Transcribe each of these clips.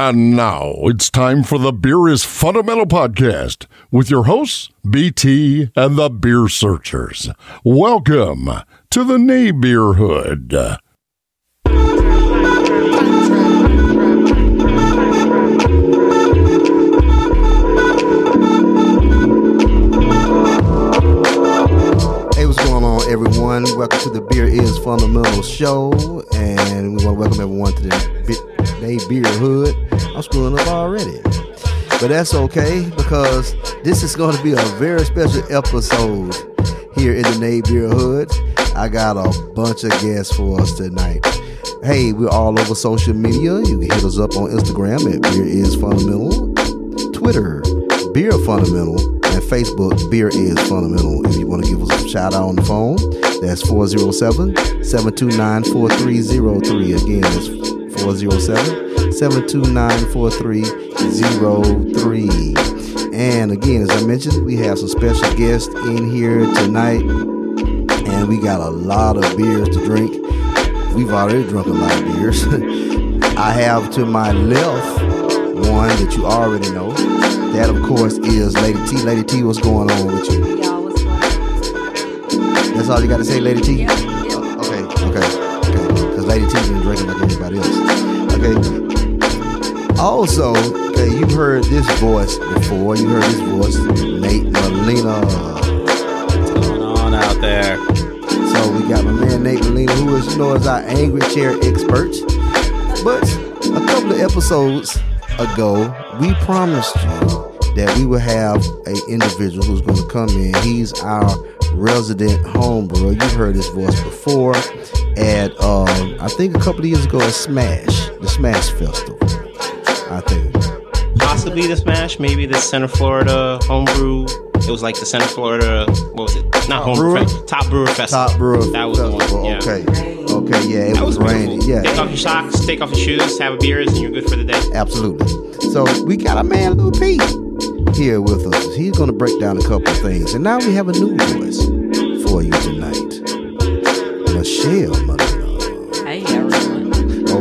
And now it's time for the Beer is Fundamental podcast with your hosts, BT and the Beer Searchers. Welcome to the Neighbeerhood. Everyone, welcome to the Beer is Fundamental show, and we want to welcome everyone to the Neighbeerhood. I'm screwing up already, but that's okay because this is going to be a very special episode here in the Neighbeerhood. I got a bunch of guests for us tonight. Hey, we're all over social media. You can hit us up on Instagram at Beer is Fundamental, Twitter, Beer Fundamental, and Facebook, Beer is Fundamental. If you want to give us a shout out on the phone, that's 407-729-4303. Again, that's 407-729-4303. And again, as I mentioned, we have some special guests in here tonight, and we got a lot of beers to drink. We've already drunk a lot of beers. I have to my left one that you already know. That, of course, is Lady T. Lady T, what's going on with you? Hey, y'all, what's going on? That's all you got to say, Lady T? Yeah. Okay. Because Lady T's been drinking like everybody else. Okay. Also, you've heard this voice before. You heard this voice, Nate Molina. What's going on out there? So we got my man Nate Molina, who is known as our Angry Chair expert. But a couple of episodes ago, we promised you that we would have an individual who's going to come in. He's our resident homebrewer. You've heard his voice before at, I think, a couple of years ago at Smash, the Smash Festival, I think. Possibly the Smash, maybe the Center Florida Homebrew. It was like the Center Florida, what was it? Not Homebrew, Top Brewer Festival. Top Brewer Festival. That was the one, yeah. Okay, yeah, it was raining. Yeah. Take off your socks, take off your shoes, have a beer, and you're good for the day. Absolutely. So we got a man, Lil P, here with us. He's going to break down a couple of things. And now we have a new voice for you tonight. Michelle Molina. Hey, everyone.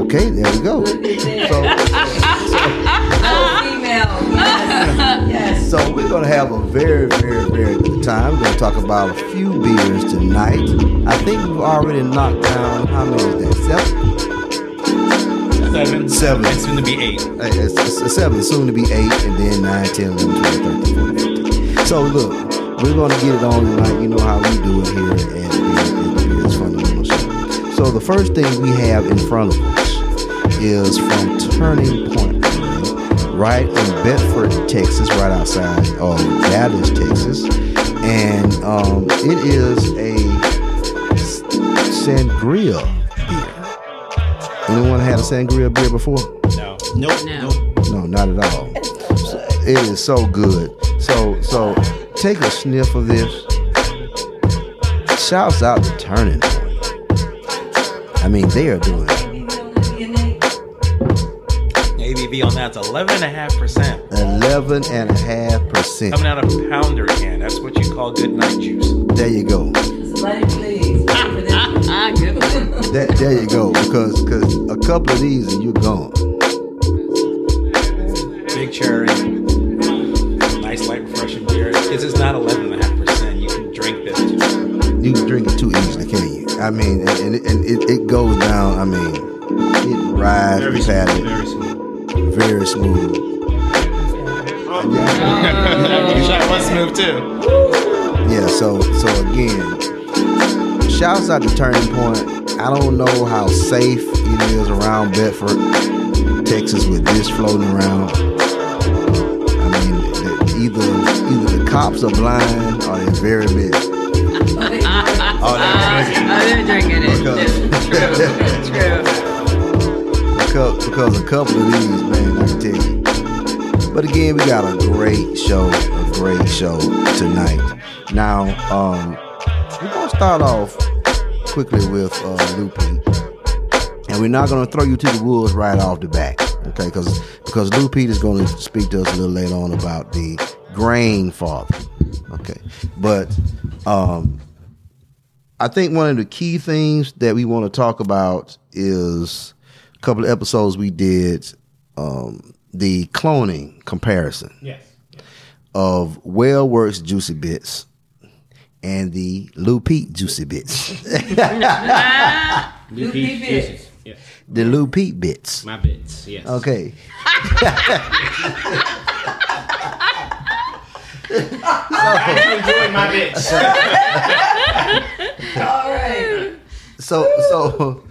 Okay, there we go. Yes. So we're going to have a very, very, very good time. We're going to talk about a few beers tonight. I think we've already knocked down, how many is that? Seven. And soon to be eight. Seven. Soon to be eight, and then 9, 10, 11, 12, 13, 14. So look, we're going to get it on tonight. You know how we do it here at the Beer is Fundamental show. So the first thing we have in front of us is from Turning Point, right in Bedford, Texas, right outside of Dallas, Texas, and it is a sangria beer. Anyone had a sangria beer before? No. Nope. No, not at all. It is so good. So take a sniff of this. Shouts out to Turning Point. I mean, they are doing it. ABV on that's 11.5%. 11.5%. Coming out of a pounder can. That's what you call good night juice. There you go. Please. That, there you go, because a couple of these and you're gone. Big cherry, nice light refreshing beer. This is not 11.5%. You can drink this too. You can drink it too easily, can you? I mean, and it goes down. I mean, it rides, very smooth. You shot one smooth too. Yeah. So again, shouts out to Turning Point. I don't know how safe it is around Bedford, Texas, with this floating around. I mean, either the cops are blind or they're very big. They're drinking it. It's true. Because a couple of these, man, I can tell you. But again, we got a great show tonight. Now, we're going to start off quickly with Loopy, and we're not going to throw you to the wolves right off the back, okay? Because Loopy is going to speak to us a little later on about the Grainfather, okay? But I think one of the key things that we want to talk about is a couple of episodes we did the cloning comparison of Well Works Juicy Bits and the Lou Peep Juicy Bits. Lou Peep Bits. Yeah. The Lou Peep Bits. My bits, yes. Okay. I'm enjoying my bits. All right. So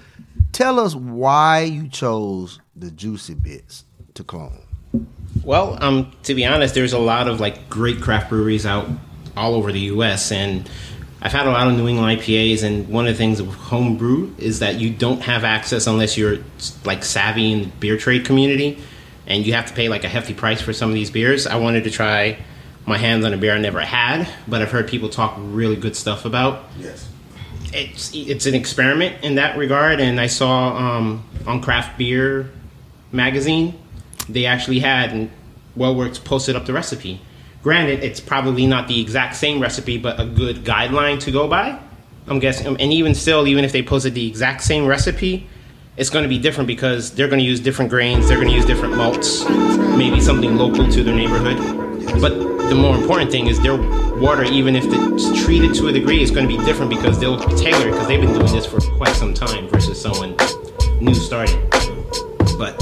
tell us why you chose the Juicy Bits to clone. Well, to be honest, there's a lot of like great craft breweries out all over the U.S. and I've had a lot of New England IPAs, and one of the things with homebrew is that you don't have access unless you're like savvy in the beer trade community, and you have to pay like a hefty price for some of these beers. I wanted to try my hands on a beer I never had, but I've heard people talk really good stuff about. Yes. It's an experiment in that regard, and I saw on Craft Beer Magazine, they actually had Well Works posted up the recipe. Granted, it's probably not the exact same recipe, but a good guideline to go by, I'm guessing. And even still, even if they posted the exact same recipe, it's going to be different because they're going to use different grains, they're going to use different malts, maybe something local to their neighborhood. Yes. But the more important thing is their water, even if it's treated to a degree, is going to be different because they'll tailor it because they've been doing this for quite some time versus someone new starting. But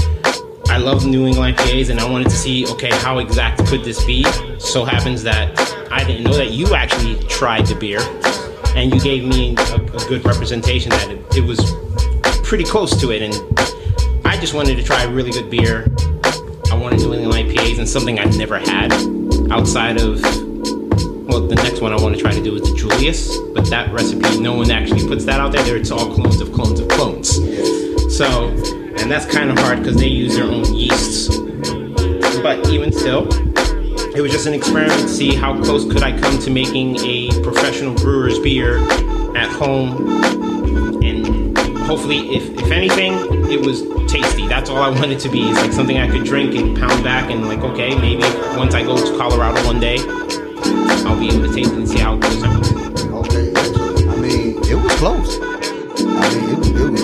I love New England IPAs, and I wanted to see, okay, how exact could this be? So happens that I didn't know that you actually tried the beer, and you gave me a good representation that it was pretty close to it, and I just wanted to try a really good beer. I wanted New England IPAs and something I'd never had outside of, well, the next one I want to try to do is the Julius, but that recipe, no one actually puts that out there. It's all clones of clones of clones. So... and that's kind of hard because they use their own yeasts. But even still, it was just an experiment to see how close could I come to making a professional brewer's beer at home. And hopefully, if anything, it was tasty. That's all I wanted to be. It's like something I could drink and pound back and like, okay, maybe once I go to Colorado one day, I'll be able to taste it and see how it goes. Okay, I mean, it was close. I mean, it was very good.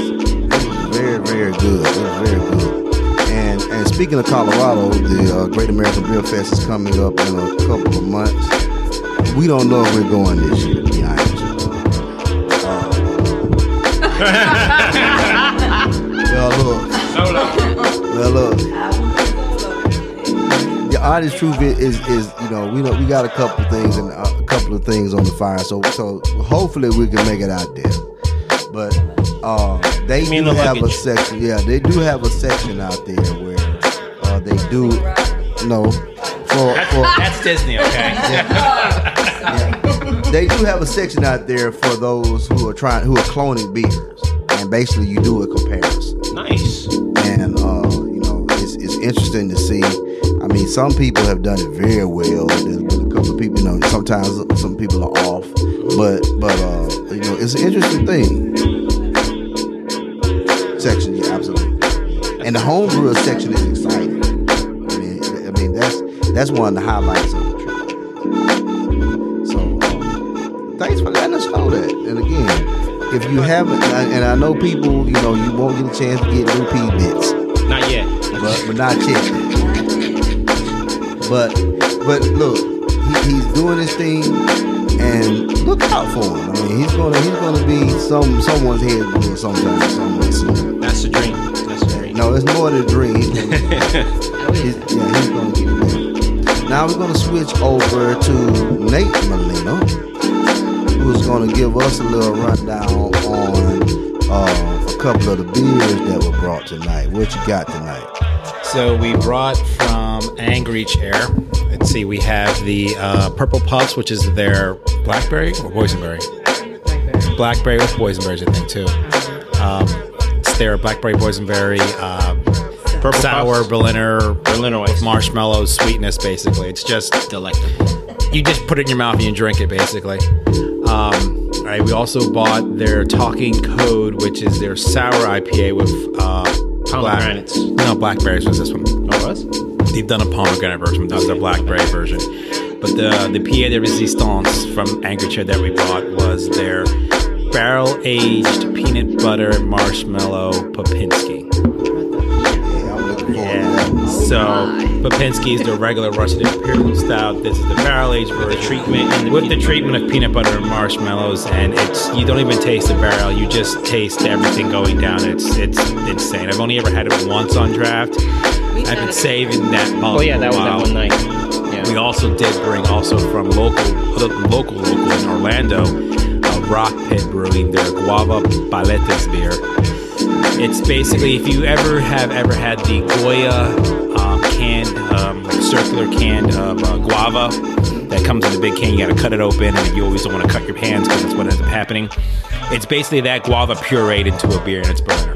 And speaking of Colorado, the Great American Beer Fest is coming up in a couple of months. We don't know if we're going this year, to be honest. Well, look. The honest truth is you know, we got a couple of things and a couple of things on the fire, so hopefully we can make it out there. But they do have a section. Yeah, they do have a section out there where they do. No, that's Disney, okay? Yeah. They do have a section out there for those who are cloning beers, and basically you do a comparison. Nice. And you know, it's interesting to see. I mean, some people have done it very well. There's been a couple of people. You know, sometimes some people are off, but you know, it's an interesting thing. Section, yeah, absolutely. And the homebrewer section is exciting. I mean that's one of the highlights of the trip. So thanks for letting us know that. And again, if you haven't, and I know people, you know, you won't get a chance to get new P bits. Not yet, but not yet. But look, he's doing his thing, and look out for him. I mean, he's gonna be someone's head brewer sometime somewhere soon. That's a dream. No, it's more than a dream. He's going to get it back. Now we're going to switch over to Nate Molina, who's going to give us a little rundown on a couple of the beers that were brought tonight. What you got tonight? So we brought from Angry Chair. Let's see, we have the Purple Puffs, which is their blackberry or boysenberry? Blackberry with boysenberries, I think, too. There, blackberry, boysenberry, purple sour puffs. Berliner with marshmallow sweetness. Basically, it's just delectable. You just put it in your mouth and you drink it. Basically, all right. We also bought their Talking Code, which is their sour IPA with pomegranates. Blackberries was this one. Oh, it was? They've done a pomegranate version. That's their blackberry version. But the Pied de Resistance from Angry Chair that we bought was their barrel-aged peanut butter marshmallow Poppinski. Yeah, I'm looking forward to that. So Poppinski is the regular Russian Imperial style. This is the barrel aged version with the treatment of peanut butter and marshmallows, and you don't even taste the barrel. You just taste everything going down. It's insane. I've only ever had it once on draft. I've been saving that bottle. Oh yeah, that was that one night. Yeah. We also did bring from local in Orlando, Rock Pit Brewing, their Guava Paletes beer. It's basically, if you ever had the Goya circular can of guava that comes in the big can, you got to cut it open, and you always don't want to cut your hands because that's what ends up happening. It's basically that guava pureed into a beer, and it's burner.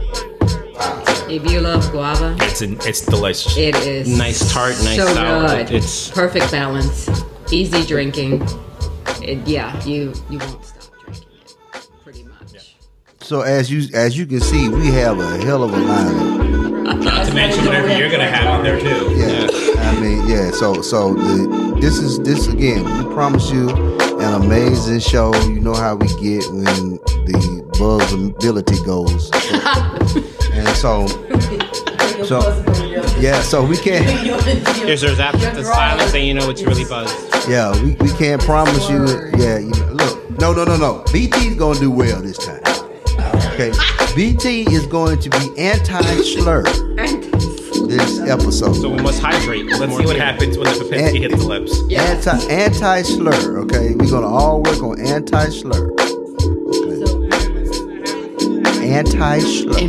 If you love guava, it's delicious. It is nice tart, nice so sour. Good. It's perfect balance, easy drinking. You won't stop drinking it pretty much. Yeah. So as you can see, we have a hell of a lineup. Not to mention whatever you're gonna have on there too. Yeah, I mean, yeah. So this is again. We promise you an amazing show. You know how we get when the buzzability goes. And so yeah, so we can't. There's absence of silence, and you know it's really buzzed. Yeah, we can't promise you. Yeah, you know, look, no. BT's gonna do well this time. Okay, BT is going to be anti-slur this episode. So we must hydrate. Let's see what happens when the Poppinski hits the lips. Yes. Anti-slur. Okay, we're gonna all work on anti-slur. Anti-slur.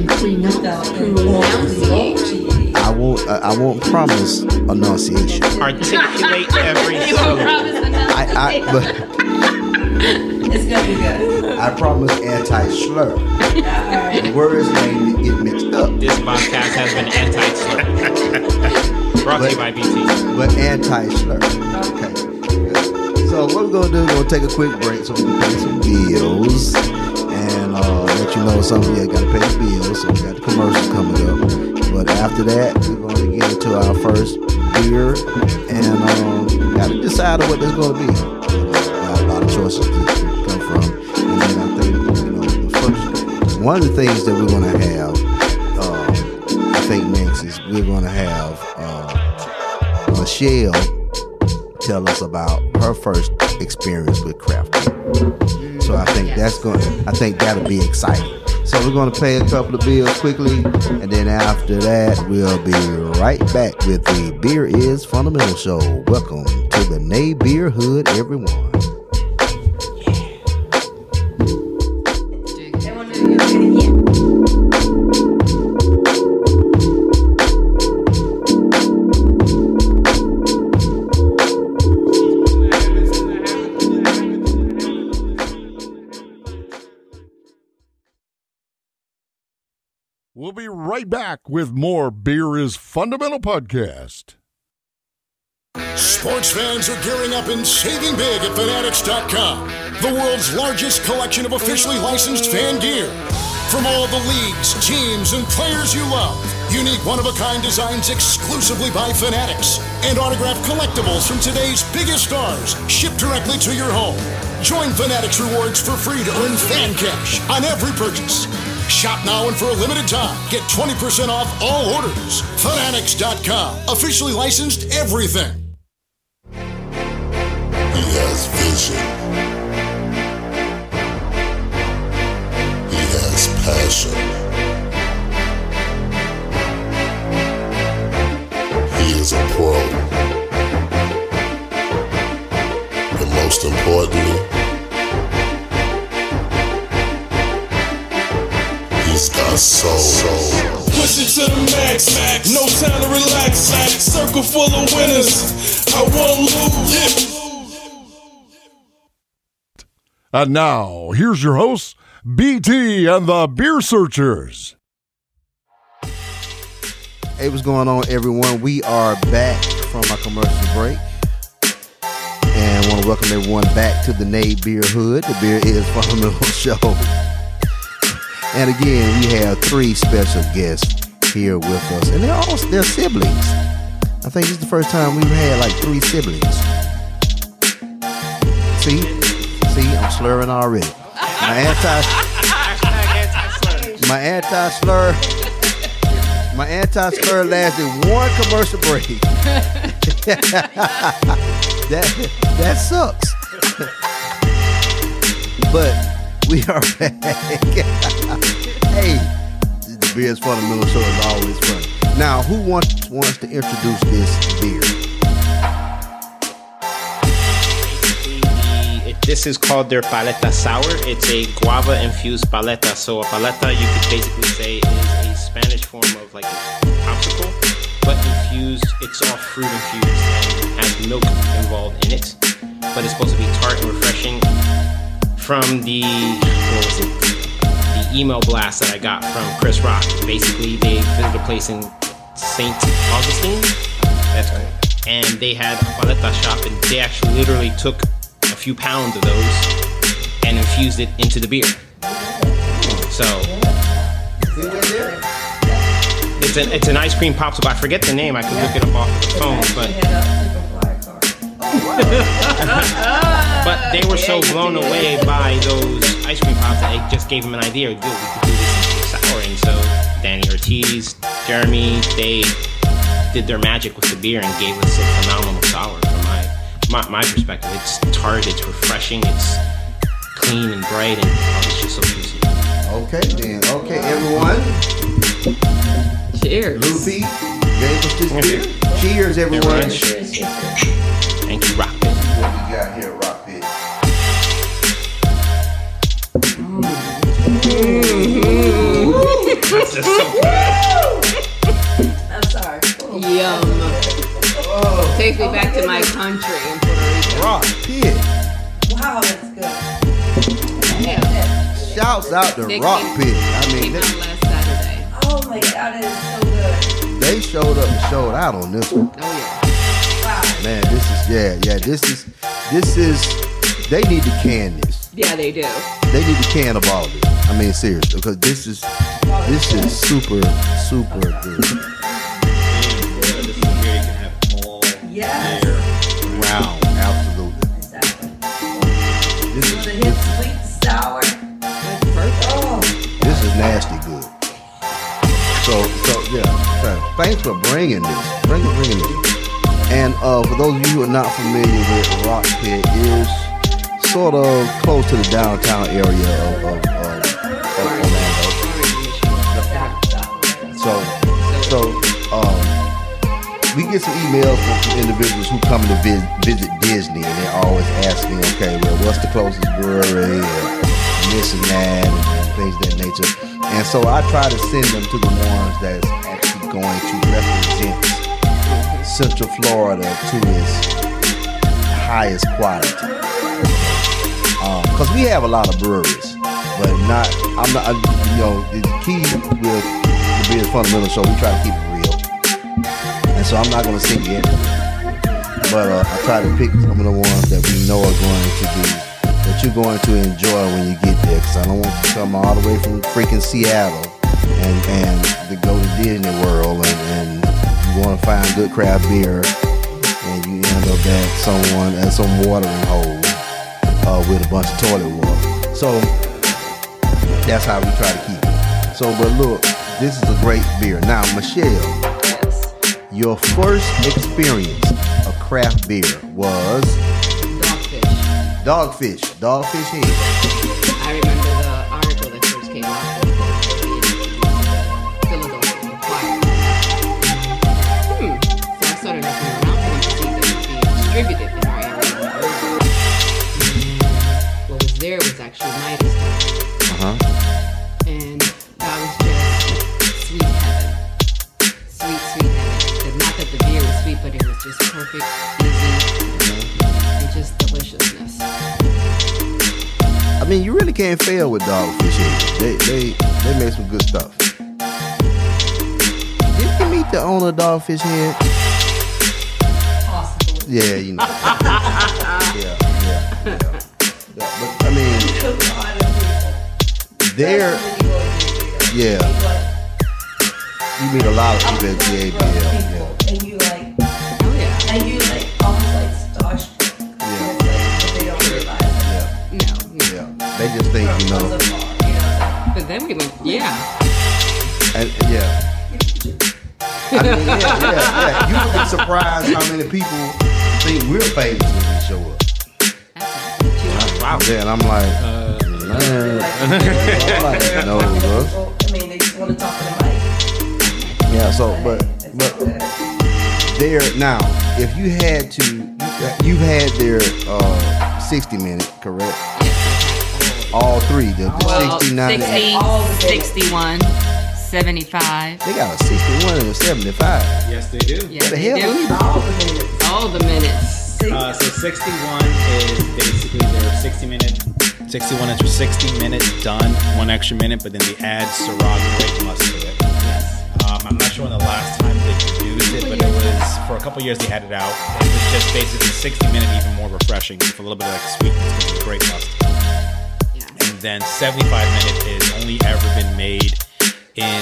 And I won't promise enunciation. Articulate every syllable. It's gonna be good. I promise anti-slur. The words may get mixed up. This podcast has been anti-slur. Brought to you by BT. But anti-slur. Okay. So what we're gonna do? We're gonna take a quick break so we can pay some bills. Let you know something. You gotta pay the bills, so we got the commercial coming up. But after that, we're going to get into our first beer, and gotta decide on what it's going to be. Got a lot of choices to come from, and then I think one of the things that we're going to have, I think next is we're going to have Michelle tell us about her first experience with craft beer. So I think that'll be exciting. So we're going to pay a couple of bills quickly, and then after that, we'll be right back with the Beer is Fundamental Show. Welcome to the Neighbeerhood, everyone. We'll be right back with more Beer is Fundamental podcast. Sports fans are gearing up and saving big at Fanatics.com, the world's largest collection of officially licensed fan gear. From all the leagues, teams, and players you love, unique one-of-a-kind designs exclusively by Fanatics, and autographed collectibles from today's biggest stars shipped directly to your home. Join Fanatics Rewards for free to earn fan cash on every purchase. Shop now and for a limited time, get 20% off all orders. Fanatics.com. Officially licensed everything. He has vision. He has passion. He is a pro. And most importantly, soul. Push it to the max, no time to relax. Circle full of winners, I won't lose. And now, here's your hosts, BT and the Beer Searchers. Hey, what's going on, everyone? We are back from our commercial break. And I want to welcome everyone back to the Neighbeerhood. The Beer is Fundamental Show. And again, we have three special guests here with us. And they're siblings. I think it's the first time we've had like three siblings. See, I'm slurring already. My anti-slur My anti-slur lasted one commercial break. that sucks. But we are back. Hey, the Beer is Fundamental show is always fun. Now, who wants to introduce this beer? This is called their paleta sour. It's a guava infused paleta. So a paleta, you could basically say, is a Spanish form of like a popsicle, but infused. It's all fruit infused and has milk involved in it. But it's supposed to be tart and refreshing. From the email blast that I got from Chris Rock, basically they visited a place in St. Augustine. That's right. And they had a paleta shop, and they actually literally took few pounds of those and infused it into the beer. So it's an ice cream popsicle. I forget the name. I could look it up off the phone, but they were so blown away by those ice cream pops that it just gave them an idea. Dude, we could do this in sour. And so Danny Ortiz, Jeremy, they did their magic with the beer and gave us a phenomenal sour. My perspective, it's tart, it's refreshing, it's clean and bright, and it's just so juicy. Okay, everyone. Cheers. Luffy, gave us this beer. Cheers, everyone. Cheers. Thank you, Rock Pit. What we got here, Rock Pit? That's just so good. I'm sorry. Oh. Yum. Oh, takes me back to my country in Puerto Rico. Rock Pit. Wow, that's good. Yeah. Shouts out to Rock Pit. I mean, came out last Saturday. Oh my God, it is so good. They showed up and showed out on this one. Oh yeah. Wow. Man, this is they need to can this. Yeah, they do. They need to can of all of it. I mean, seriously, because this is super good. Yes. Wow, absolutely. Exactly. This is sweet sour. This is nasty good. So yeah. Thanks for bringing this. Bringing this. And for those of you who are not familiar with Rock Pit, is sort of close to the downtown area of Orlando. We get some emails from individuals who come to visit Disney, and they're always asking, okay, well, what's the closest brewery, and this and that, and things of that nature. And so I try to send them to the ones that's actually going to represent Central Florida to its highest quality. Because we have a lot of breweries, but the key with the Beer is Fundamental show, we try to keep it real. So I'm not going to sing it, but I try to pick some of the ones that we know are going to be, that you're going to enjoy when you get there, because I don't want you to come all the way from freaking Seattle and to go to Disney World and you want to find good craft beer and you end up at some watering hole with a bunch of toilet water. So that's how we try to keep it. So, but look, this is a great beer. Now, Michelle, your first experience of craft beer was? Dogfish Head. I remember the article that first came out. Philadelphia Inquirer. So I started looking around for them to see that it would be distributed in our area. What was there was actually Midas. And that was just sweet heaven. Sweet heaven. Not that the beer was sweet, but it was just perfect, easy, and just deliciousness. I mean, you really can't fail with Dogfish Head. They made some good stuff. Did you meet the owner of Dogfish Head? Possible. Yeah, you know. yeah. But I mean, you meet a lot of people at JBL. And you almost like starstruck. But they don't realize it. No. They just think, But then we went, And, yeah. You would be surprised how many people think we're famous when we show up. Yeah, and I'm like, man. I'm like, no, bro. I mean, they just want to talk to the mic. Yeah, so, but there, now, if you had to, you've had their 60 minute, correct? All three, the 69, 60, 61. 75. They got a 61 and a 75. Yes, they do. Yes, what the hell? Do. All the minutes. So 61 is basically their 60 minute, 61 extra 60 minute done, 1 extra minute, but then they add Syrah grape must to it. Yes. I'm not sure when the last time they used it, but it was for a couple years they had it out. It was just basically 60 minute, even more refreshing with a little bit of like sweetness with the grape must. Yeah. And then 75 minute is only ever been made in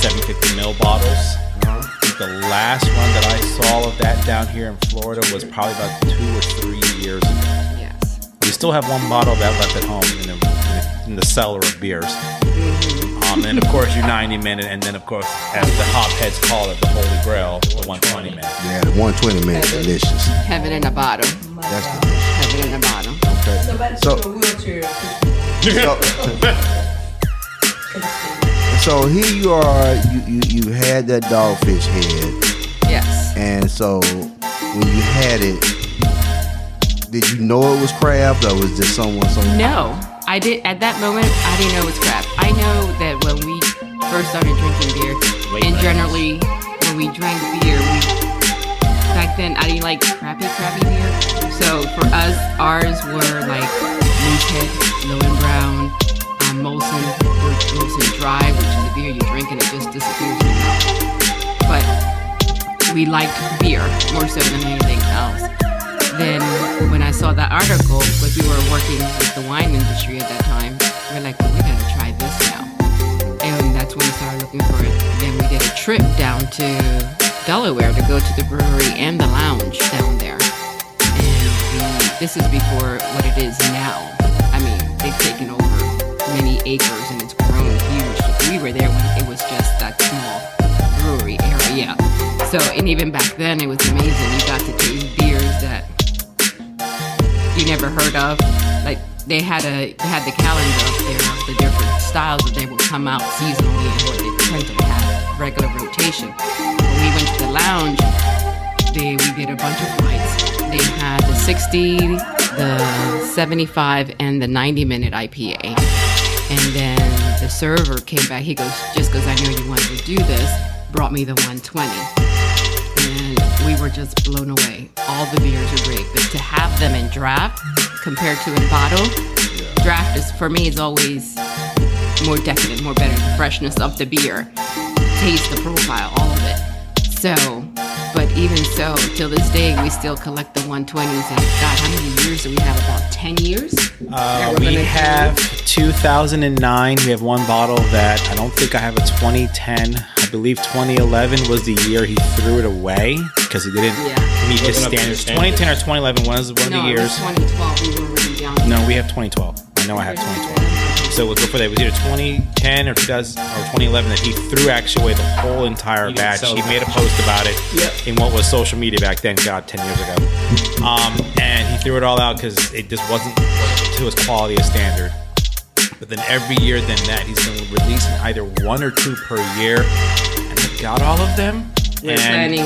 750 mil bottles. I think the last one that I saw of that down here in Florida was probably about 2 or 3 years ago. Yes. We still have one bottle of that left at home in the cellar of beers. And of course your 90 minute, and then of course as the hop heads call it, the holy grail, the 120 minute. Yeah, the 120 minute delicious. Heaven in the bottom. That's delicious. Heaven in the bottom. Okay. So here you are, you had that Dogfish Head. Yes. And so when you had it, did you know it was craft or was just someone? No, I did. At that moment, I didn't know it was craft. I know that when we first started drinking beer, generally when we drank beer, back then I didn't like crappy beer. So for us, ours were like Moosehead, Low and Brown, Molson Dry, which is a beer you drink and it just disappears in your mouth. But we liked beer more so than anything else. Then when I saw that article, because we were working with the wine industry at that time, we were like, well, we gotta try this now. And that's when we started looking for it. Then we did a trip down to Delaware to go to the brewery and the lounge down there. And this is before what it is now. I mean, they've taken over many acres and it's grown huge. We were there when it was just that small brewery area. So, and even back then, it was amazing. You got to taste beers that you never heard of. Like they had the calendar up there of the different styles that they would come out seasonally and what they tend to have regular rotation. When we went to the lounge, we did a bunch of flights. They had the 60, the 75, and the 90 minute IPA. And then the server came back. He goes, just because I know you wanted to do this, brought me the 120. And we were just blown away. All the beers are great. But to have them in draft compared to in bottle, draft is, for me, is always more decadent, more better. The freshness of the beer, taste, the profile, all of it. So, but even so, till this day, we still collect the 120s. And God, how many years do we have? About 10 years? We have 2009. We have one bottle that I don't think I have a 2010. I believe 2011 was the year he threw it away because he didn't meet his standards. 2010 or 2011 was one of the years. 2012. We were really down. No, we have 2012. I know I have 2012. So it was before that. It was either 2010 or 2011 that he threw actually away the whole entire batch. He made a post about it in what was social media back then, God, 10 years ago. And he threw it all out because it just wasn't to his quality or standard. But then every year he's been releasing either 1 or 2 per year. And I got all of them. I'm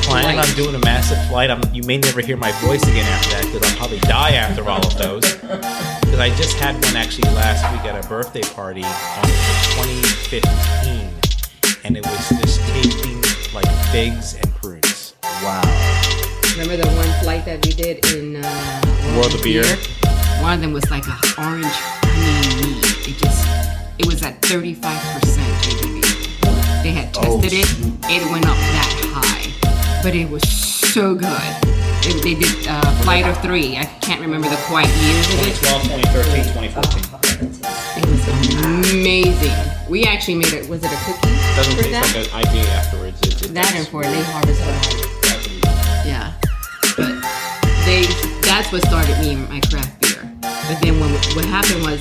planning on doing a massive flight. You may never hear my voice again after that because I'll probably die after all of those. Because I just had one actually last week at a birthday party in 2015. And it was just tasting like figs and prunes. Wow. Remember the one flight that we did in World of Beer? One of them was like an orange honey mead. It was at 35% ABV. They had tested it went up that high, but it was so good. They did Flight of 3. I can't remember the quite years of it. 2012, 2013, 2014. It was amazing. We actually made it. Was it a cookie? It doesn't taste like an IPA afterwards. That and for they harvested. Yeah, but that's what started me in my craft beer. But then what happened was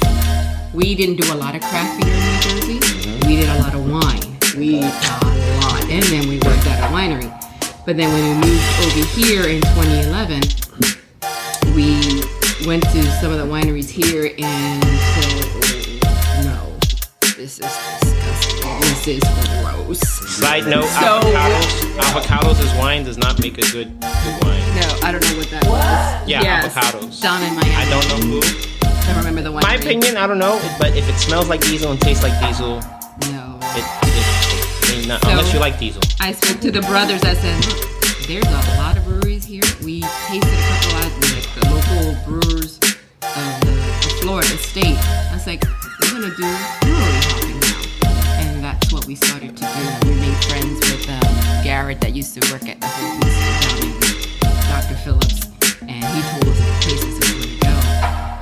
we didn't do a lot of craft beer in New Jersey. We did a lot of wine. We did a lot. and then we worked at a winery. But then when we moved over here in 2011, we went to some of the wineries here and said, oh, no, this is disgusting. This is gross. Side note, so, avocados as wine does not make a good wine. No, I don't know what that was. Yeah, yes. Avocados. Down in Miami. I don't know who. I don't remember the wine. My opinion, I don't know, but if it smells like diesel and tastes like diesel, no, it not, so unless you like diesel. I spoke to the brothers. I said, look, there's a lot of breweries here. We tasted a couple out with the local brewers of the Florida state. I was like, we're gonna do brewery hopping now, and that's what we started to do. We made friends with Garrett that used to work at the Hippo, Dr. Phillips, and he told us places to go.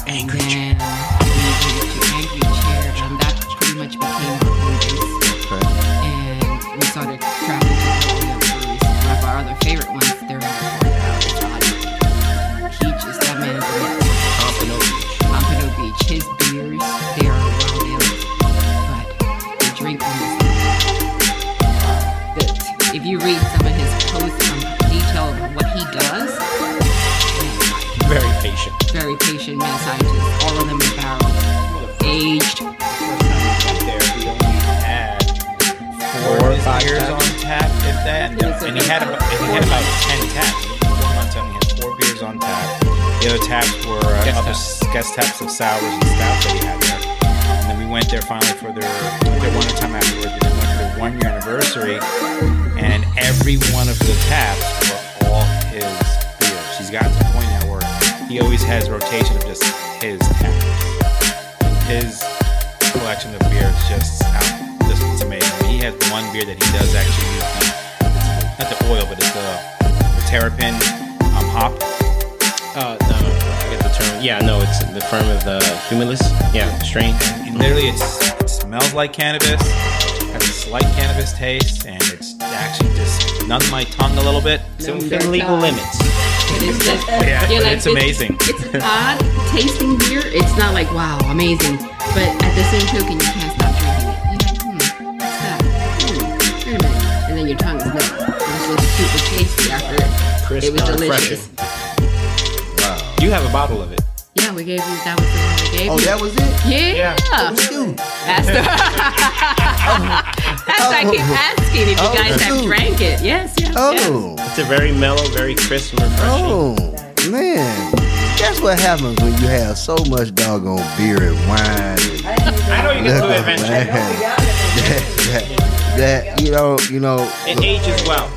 Angry Chair. Angry Chair, and that pretty much became our focus. Okay. And we started traveling to the breweries. One of our other favorite ones, they're in Peaches, that man is Pompano Beach. His beers, they are wild ale, but they drink on this. If you read some of his posts on detail of what he does, Very patient mad scientists. All of them are barrel aged. The first time we there, we only had four beers on tap, if that. And he had about 10 taps. One month he had 4 beers on tap. The other taps were guest taps of sours and stouts that he had there. And then we went there finally for their one time afterwards. We went for their 1-year anniversary, and every one of the taps were all his beers. He's got to the point now where he always has a rotation of just his taps. His collection of beer is just out. This one's amazing. He has one beer that he does actually use. Not the oil, but it's the terrapin hop. I forget the term. Yeah, no, it's the firm of the humulus. Yeah, strain. And literally, it smells like cannabis. Has a slight cannabis taste, and it's actually just numbed my tongue a little bit. So within legal limits. It's just, it's amazing. It's an odd tasting beer. It's not like, wow, amazing. But at the same token, you can't stop drinking it. You're like, what's that? Wait a minute. And then your tongue is numb. It was just super tasty after it. Crisp, it was delicious. Wow. You have a bottle of it. Yeah, we gave you, that was the one we gave you. Oh, that was it? Yeah. That was you. That's why I keep asking if you guys have drank it. Yes. Oh. Yes. It's a very mellow, very crisp and refreshing. Oh, man. That's what happens when you have so much doggone beer and wine. I know you can do it eventually. You know. It ages well.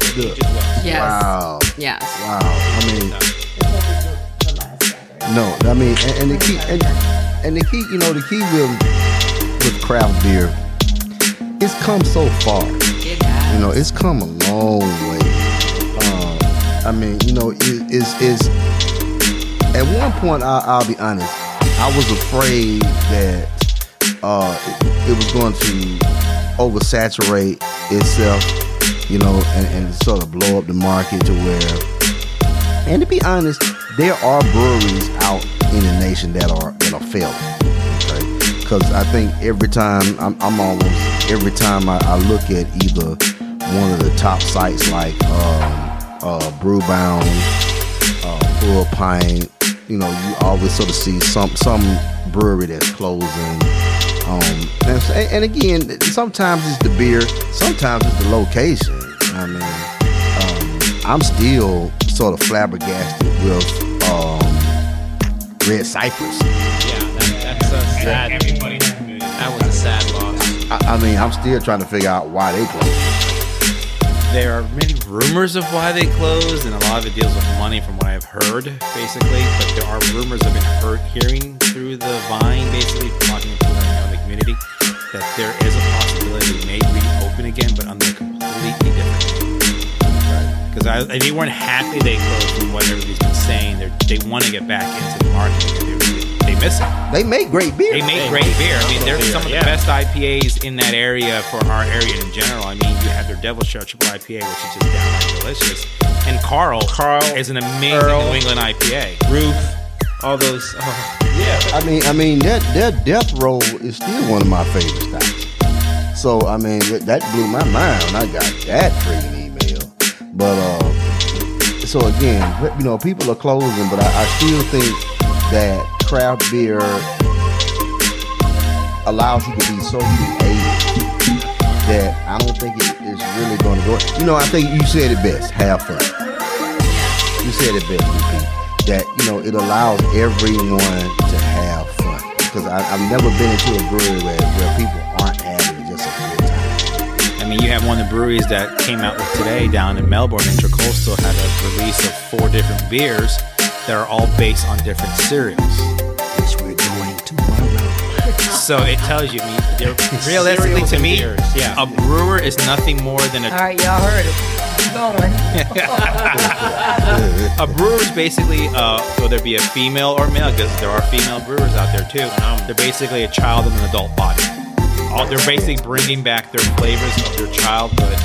Yes. Wow. Yes. Wow. I mean... No, I mean, and the key, you know, the key with craft beer, it's come so far. You know, it's come a long way. I mean, you know, it's at one point, I'll be honest, I was afraid that it was going to oversaturate itself, you know, and sort of blow up the market to where, and to be honest, there are breweries out in the nation that are failing, right? Because I think every time I look at either one of the top sites like Brewbound, Full Pint, you know, you always sort of see some brewery that's closing. And again, sometimes it's the beer, sometimes it's the location. I mean, I'm still sort of flabbergasted with Red Cypress. Yeah, that's a sad. Everybody. That was a sad loss. I mean, I'm still trying to figure out why they closed. There are many rumors of why they closed, and a lot of it deals with money, from what I've heard, basically. But there are rumors I've been hearing through the Vine, basically, talking to people in the community, that there is a possibility they may reopen again, but under completely different. Because they weren't happy they closed from what everybody's been saying. They want to get back into the market. They miss it. They make great beer. I mean, they're some of the best IPAs in that area for our area in general. I mean, you have their Devil's Share Triple IPA, which is just downright delicious. And Carl is an amazing New England IPA. Roof, all those. Oh. Yeah. I mean, that Death Roll is still one of my favorite styles. So, I mean, that blew my mind when I got that freaking email. But, so again, you know, people are closing, but I still think that craft beer allows you to be so creative that I don't think it's really going to go. You know, I think you said it best, have fun. You said it best, Pete, that, you know, it allows everyone to have fun. Because I've never been into a brewery where people aren't having just a good time. I mean, you have one of the breweries that came out with today down in Melbourne, Intercoastal, had a release of 4 different beers that are all based on different cereals. Which we're doing tomorrow. So it tells you, I mean, realistically to me, yeah, a brewer is nothing more than a... All right, y'all heard it. A brewer is basically, whether it be a female or male, because there are female brewers out there too. They're basically a child in an adult body. They're basically bringing back their flavors of their childhood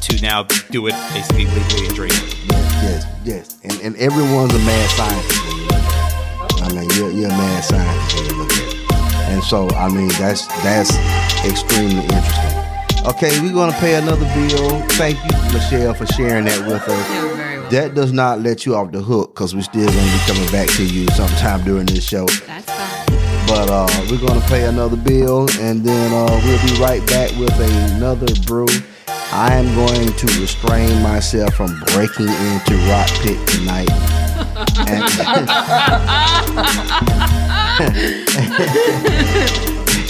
to now do it basically legally and drink it. Yes. And everyone's a mad scientist. I mean, you're a mad scientist when you look at it. And so, I mean, that's extremely interesting. Okay, we're going to pay another bill. Thank you, Michelle, for sharing that with us. You're very welcome. That does not let you off the hook because we're still going to be coming back to you sometime during this show. That's fine. But we're going to pay another bill, and then we'll be right back with another brew. I am going to restrain myself from breaking into Rock Pit tonight. And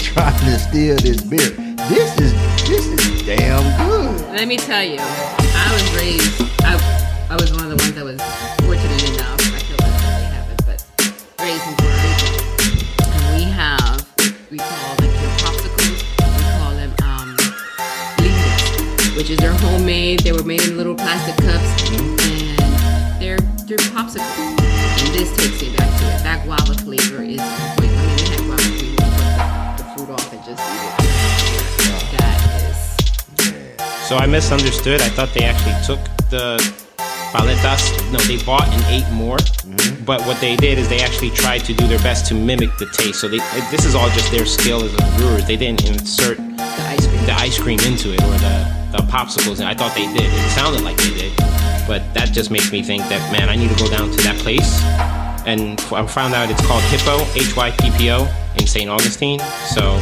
trying to steal this beer. This is damn good. Let me tell you, I was raised, I was one of the ones that was fortunate enough, I feel like I really haven't, but raised in Puerto Rico. And we call like your popsicles, we call them leaves, which is they're homemade, they were made in little plastic cups, and they're popsicles. And this takes me back to it. That guava flavor is, I mean, we had guava flavor, we put the fruit off and just eat it. So I misunderstood. I thought they actually took the paletas. No, they bought and ate more. Mm-hmm. But what they did is they actually tried to do their best to mimic the taste. So this is all just their skill as a brewer. They didn't insert the ice cream into it or the popsicles. And I thought they did. It sounded like they did. But that just makes me think that, man, I need to go down to that place. And I found out it's called Hippo, Hyppo, in St. Augustine. So...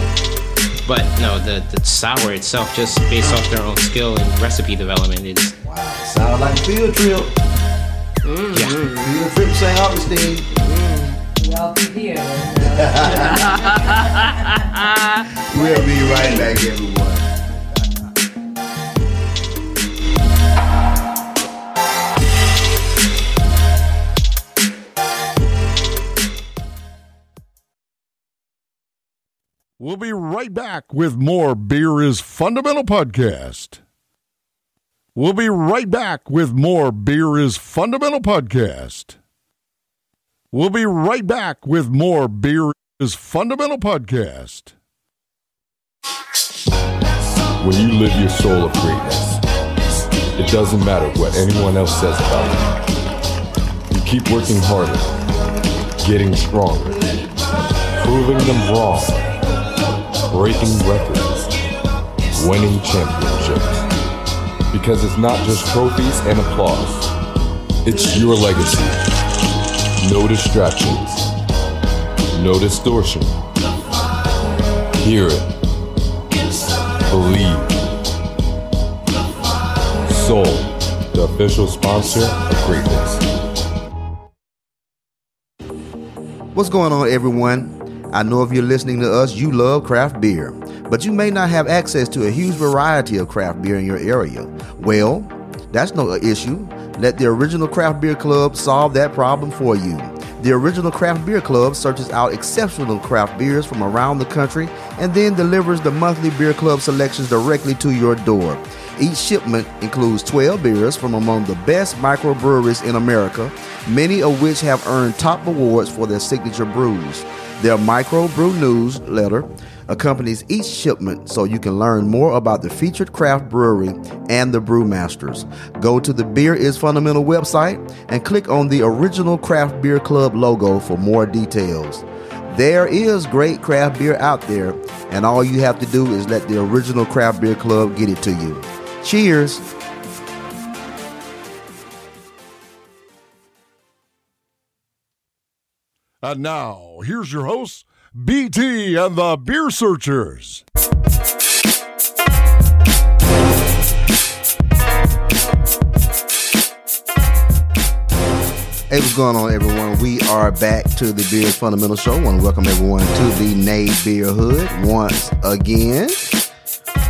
But no, the sour itself, just based off their own skill and recipe development, is wow. Sound like field trip. Mm. Yeah. Field trip St. Augustine. Mm. Y'all be here. We'll be right back, everyone. We'll be right back with more Beer is Fundamental podcast. We'll be right back with more Beer is Fundamental podcast. We'll be right back with more Beer is Fundamental podcast. When you live your soul of greatness, it doesn't matter what anyone else says about you. You keep working harder, getting stronger, proving them wrong. Breaking records, winning championships, because it's not just trophies and applause, it's your legacy. No distractions, no distortion. Hear it, believe. Soul, the official sponsor of greatness. What's going on, everyone? I know if you're listening to us, you love craft beer, but you may not have access to a huge variety of craft beer in your area. Well, that's no issue. Let the Original Craft Beer Club solve that problem for you. The Original Craft Beer Club searches out exceptional craft beers from around the country and then delivers the monthly beer club selections directly to your door. Each shipment includes 12 beers from among the best microbreweries in America, many of which have earned top awards for their signature brews. Their microbrew newsletter accompanies each shipment so you can learn more about the featured craft brewery and the brewmasters. Go to the Beer is Fundamental website and click on the Original Craft Beer Club logo for more details. There is great craft beer out there, and all you have to do is let the original Craft Beer Club get it to you. Cheers. And now, here's your hosts, BT and the Beer Searchers. Hey, what's going on, everyone? We are back to the Beer is Fundamental Show. I want to welcome everyone to the Neighbeerhood once again,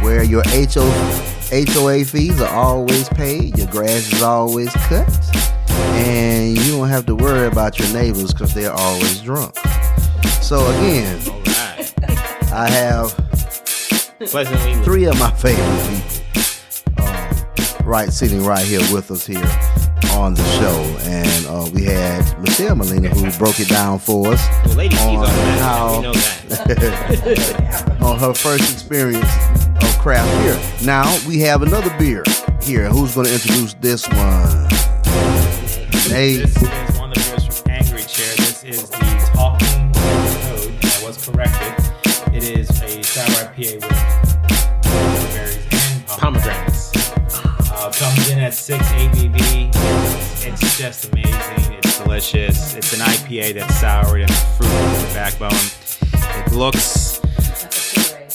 where your HOA fees are always paid, your grass is always cut, and you don't have to worry about your neighbors because they're always drunk. So again, all right. I have three of my favorite people sitting right here with us here on the show, and we had Michelle Molina, who broke it down for us on her first experience of craft beer. Now we have another beer here. Who's going to introduce this one? Nate. This is one of the beers from Angry Chair. This is the Talking Code. I was corrected. It is a sour IPA with berries and pomegranates. Comes in at 6 ABV. It's just amazing. It's delicious. It's an IPA that's sour and fruit with the backbone. It looks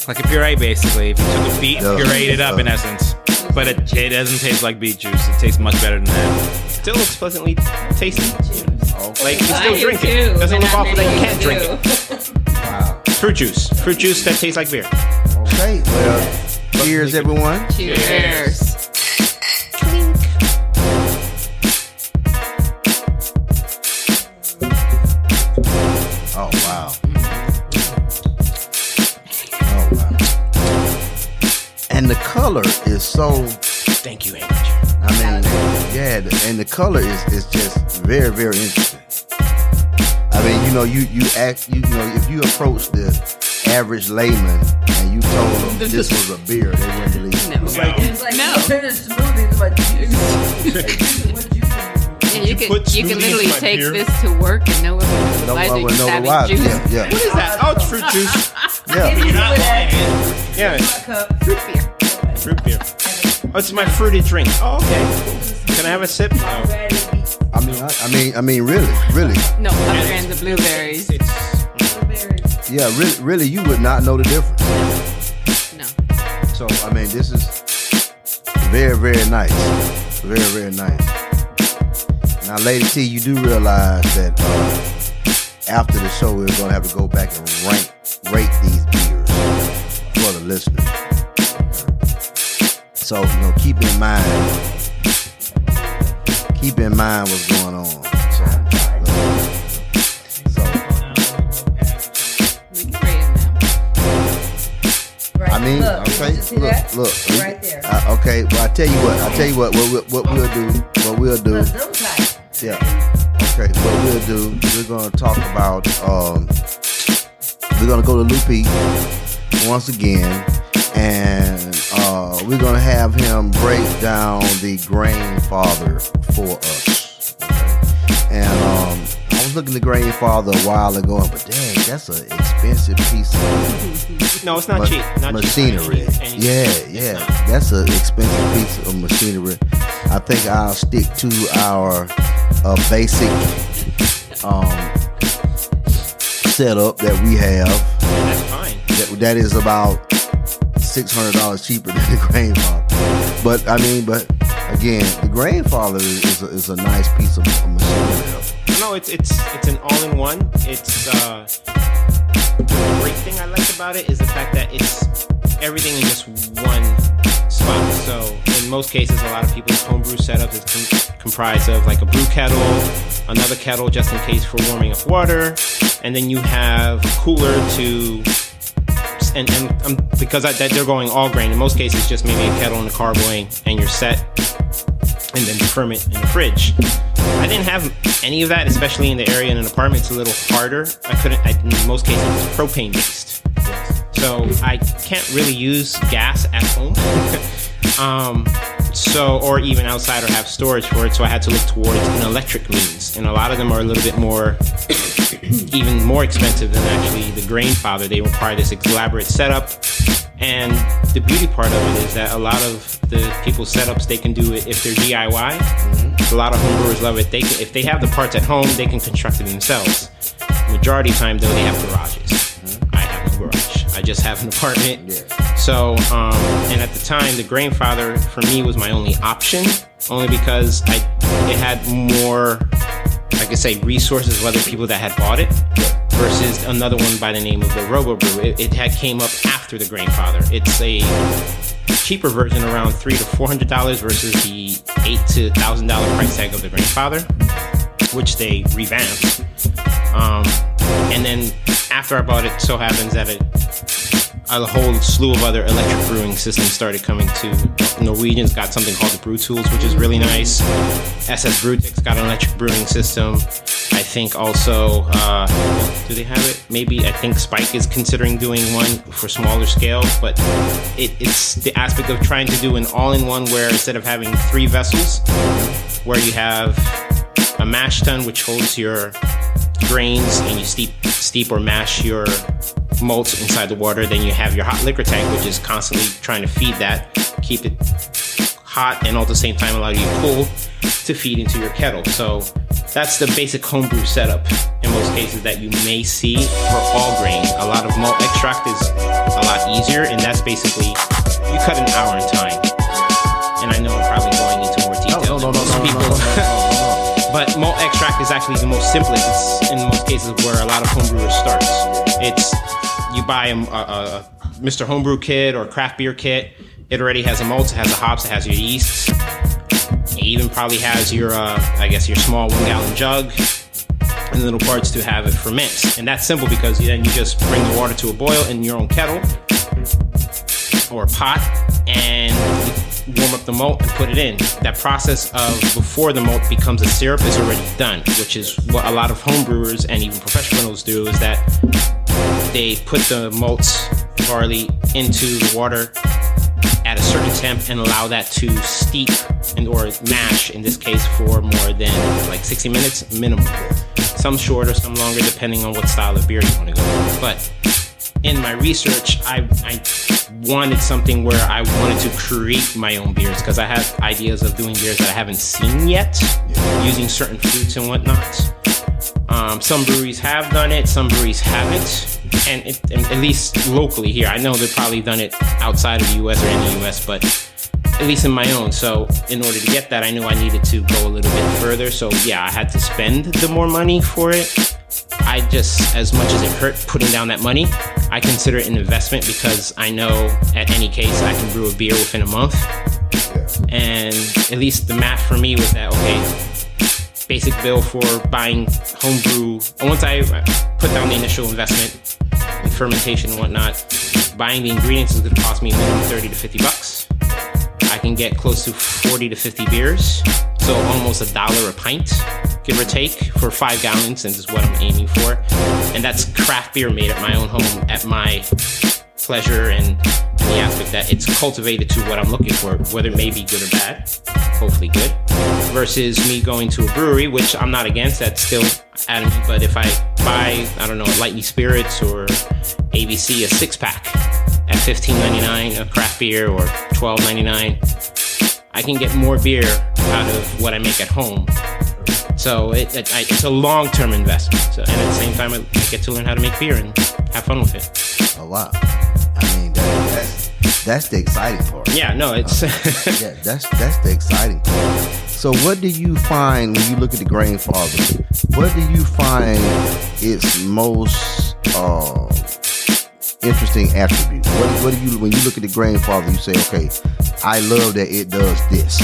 like a puree, basically. If you took a beet and pureed it up, in essence. But it doesn't taste like beet juice. It tastes much better than that. Still looks pleasantly tasty. Like, you still drink it. Doesn't look awful that you can't drink it. Wow. Fruit juice. Fruit juice that tastes like beer. Okay. Well, cheers, everyone. Cheers. And the color is so... Thank you, Angel. I mean, yeah, and the color is just very, very interesting. I mean, you know, if you approach the average layman and you told them this was a beer, they wouldn't believe it. No. It's like smoothies, but juice. Yeah, you can literally take beer. This to work and no one will realize that you're having juice. Yeah. What is that? Oh, it's fruit juice. Yeah. Fruit beer. Fruit beer. Oh, it's my fruited drink. Oh, okay. Can I have a sip? I mean, really. No, pomegranates and blueberries. It's blueberries. Yeah, really, you would not know the difference. No. So, I mean, this is very, very nice. Very, very nice. Now, Lady T, you do realize that after the show, we're going to have to go back and rate these beers for the listeners. So, you know, keep in mind what's going on. So. I mean, okay, look. Right there. Okay, well, I tell you what. What we'll do. Yeah. Okay. What we'll do. We're gonna talk about. We're gonna go to Loopy once again, and we're going to have him break down the Grainfather for us. And I was looking at Grainfather a while ago, but dang, that's an expensive piece of No, it's not cheap. Not machinery. Cheap. Yeah. That's an expensive piece of machinery. I think I'll stick to our basic setup that we have. That's fine. That is about $600 cheaper than the Grainfather, but again, the Grainfather is a nice piece of machinery. No, it's an all-in-one. It's the great thing I like about it is the fact that it's everything in just one spot. So in most cases, a lot of people's homebrew setups is comprised of like a brew kettle, another kettle just in case for warming up water, and then you have a cooler to. And because they're going all grain, in most cases, just maybe a kettle and a carboy, and you're set, and then you ferment in the fridge. I didn't have any of that, especially in the area in an apartment. It's a little harder. In most cases, it's propane based. So I can't really use gas at home. or even outside or have storage for it, so I had to look towards an electric means. And a lot of them are a little bit more, even more expensive than actually the Grainfather. They require this elaborate setup. And the beauty part of it is that a lot of the people's setups, they can do it if they're DIY. Mm-hmm. A lot of homebrewers love it. They can, if they have the parts at home, they can construct it themselves. Majority of the time, though, they have garages. Mm-hmm. I have no garage. I just have an apartment. Yeah. So, and at the time, the Grainfather, for me, was my only option, only because it had more, I could say, resources of other people that had bought it. Yeah. Versus another one by the name of the Robo Brew. It had came up after the Grainfather. It's a cheaper version, around $300 to $400 versus the $8,000 to $1,000 price tag of the Grainfather, which they revamped. And then after I bought it, so happens that a whole slew of other electric brewing systems started coming to. Norwegians got something called the Brew Tools, which is really nice. SS Brewtix got an electric brewing system. I think also, do they have it? Maybe I think Spike is considering doing one for smaller scale, but it's the aspect of trying to do an all-in-one where instead of having three vessels, where you have a mash tun, which holds your grains, and you steep or mash your malts inside the water. Then you have your hot liquor tank, which is constantly trying to feed that, keep it hot, and all at the same time allow you to cool to feed into your kettle. So that's the basic homebrew setup in most cases that you may see for all grain. A lot of malt extract is a lot easier, and that's basically you cut an hour in time. And I know I'm probably going into more detail than most people. But malt extract is actually the most simplest. It's in most cases where a lot of homebrewers starts. It's you buy a Mr. Homebrew kit or craft beer kit. It already has a malt, it has the hops, it has your yeasts. It even probably has your, I guess, your small 1 gallon jug and little parts to have it ferment. And that's simple because then you just bring the water to a boil in your own kettle or pot and warm up the malt and put it in. That process of before the malt becomes a syrup is already done, which is what a lot of homebrewers and even professionals do, is that they put the malts, barley, into the water at a certain temp and allow that to steep and or mash, in this case, for more than like 60 minutes minimum. Some shorter, some longer, depending on what style of beer you want to go with. But in my research, I wanted something where I wanted to create my own beers, because I have ideas of doing beers that I haven't seen yet, using certain fruits and whatnot. Some breweries have done it, some breweries haven't. And at least locally here, I know they've probably done it outside of the US or in the US, but at least in my own. So in order to get that, I knew I needed to go a little bit further. So yeah, I had to spend the more money for it. I just, as much as it hurt putting down that money, I consider it an investment, because I know at any case I can brew a beer within a month. And at least the math for me was that, okay, basic bill for buying homebrew, once I put down the initial investment in fermentation and whatnot, buying the ingredients is going to cost me minimum $30 to $50. I can get close to 40 to 50 beers, so almost $1 a pint, give or take, for 5 gallons, and is what I'm aiming for. And that's craft beer made at my own home, at my pleasure, and the aspect that it's cultivated to what I'm looking for, whether it may be good or bad, hopefully good, versus me going to a brewery, which I'm not against, that's still adamant, but if I buy, I don't know, Lightning Spirits or ABC, a six-pack at $15.99 a craft beer or $12.99, I can get more beer out of what I make at home. So it's a long-term investment, so, and at the same time, I get to learn how to make beer and have fun with it. A lot. I mean, that's the exciting part. Yeah, no, it's yeah, that's the exciting part. So what do you find when you look at the Grainfather? What do you find its most interesting attribute? What do you, when you look at the Grainfather, you say, okay, I love that it does this.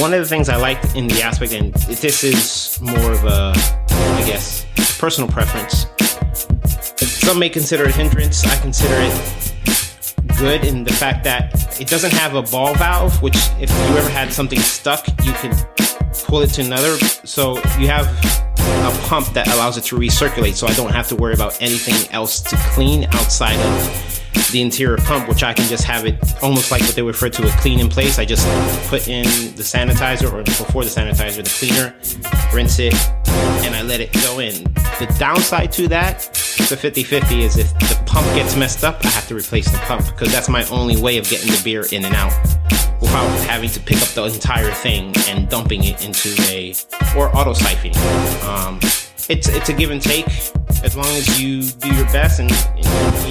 One of the things I liked in the aspect, and this is more of a, I guess, personal preference. Some may consider it a hindrance. I consider it good in the fact that it doesn't have a ball valve, which if you ever had something stuck, you can pull it to another. So you have a pump that allows it to recirculate, so I don't have to worry about anything else to clean outside of the interior pump, which I can just have it almost like what they refer to as clean in place. I just put in the sanitizer, or before the sanitizer, the cleaner, rinse it, and I let it go in. The downside to that, the 50-50, is if the pump gets messed up, I have to replace the pump, because that's my only way of getting the beer in and out without having to pick up the entire thing and dumping it into a, or auto siphoning. It's a give and take. As long as you do your best, and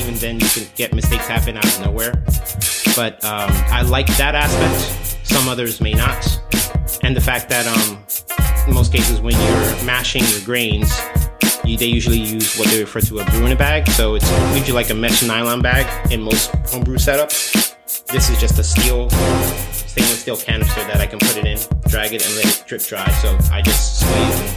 even then you can get mistakes happen out of nowhere. But I like that aspect. Some others may not. And the fact that in most cases when you're mashing your grains, they usually use what they refer to as a brew in a bag. So it's usually like a mesh nylon bag in most homebrew setups. This is just a stainless steel canister that I can put it in, drag it, and let it drip dry. So I just squeeze and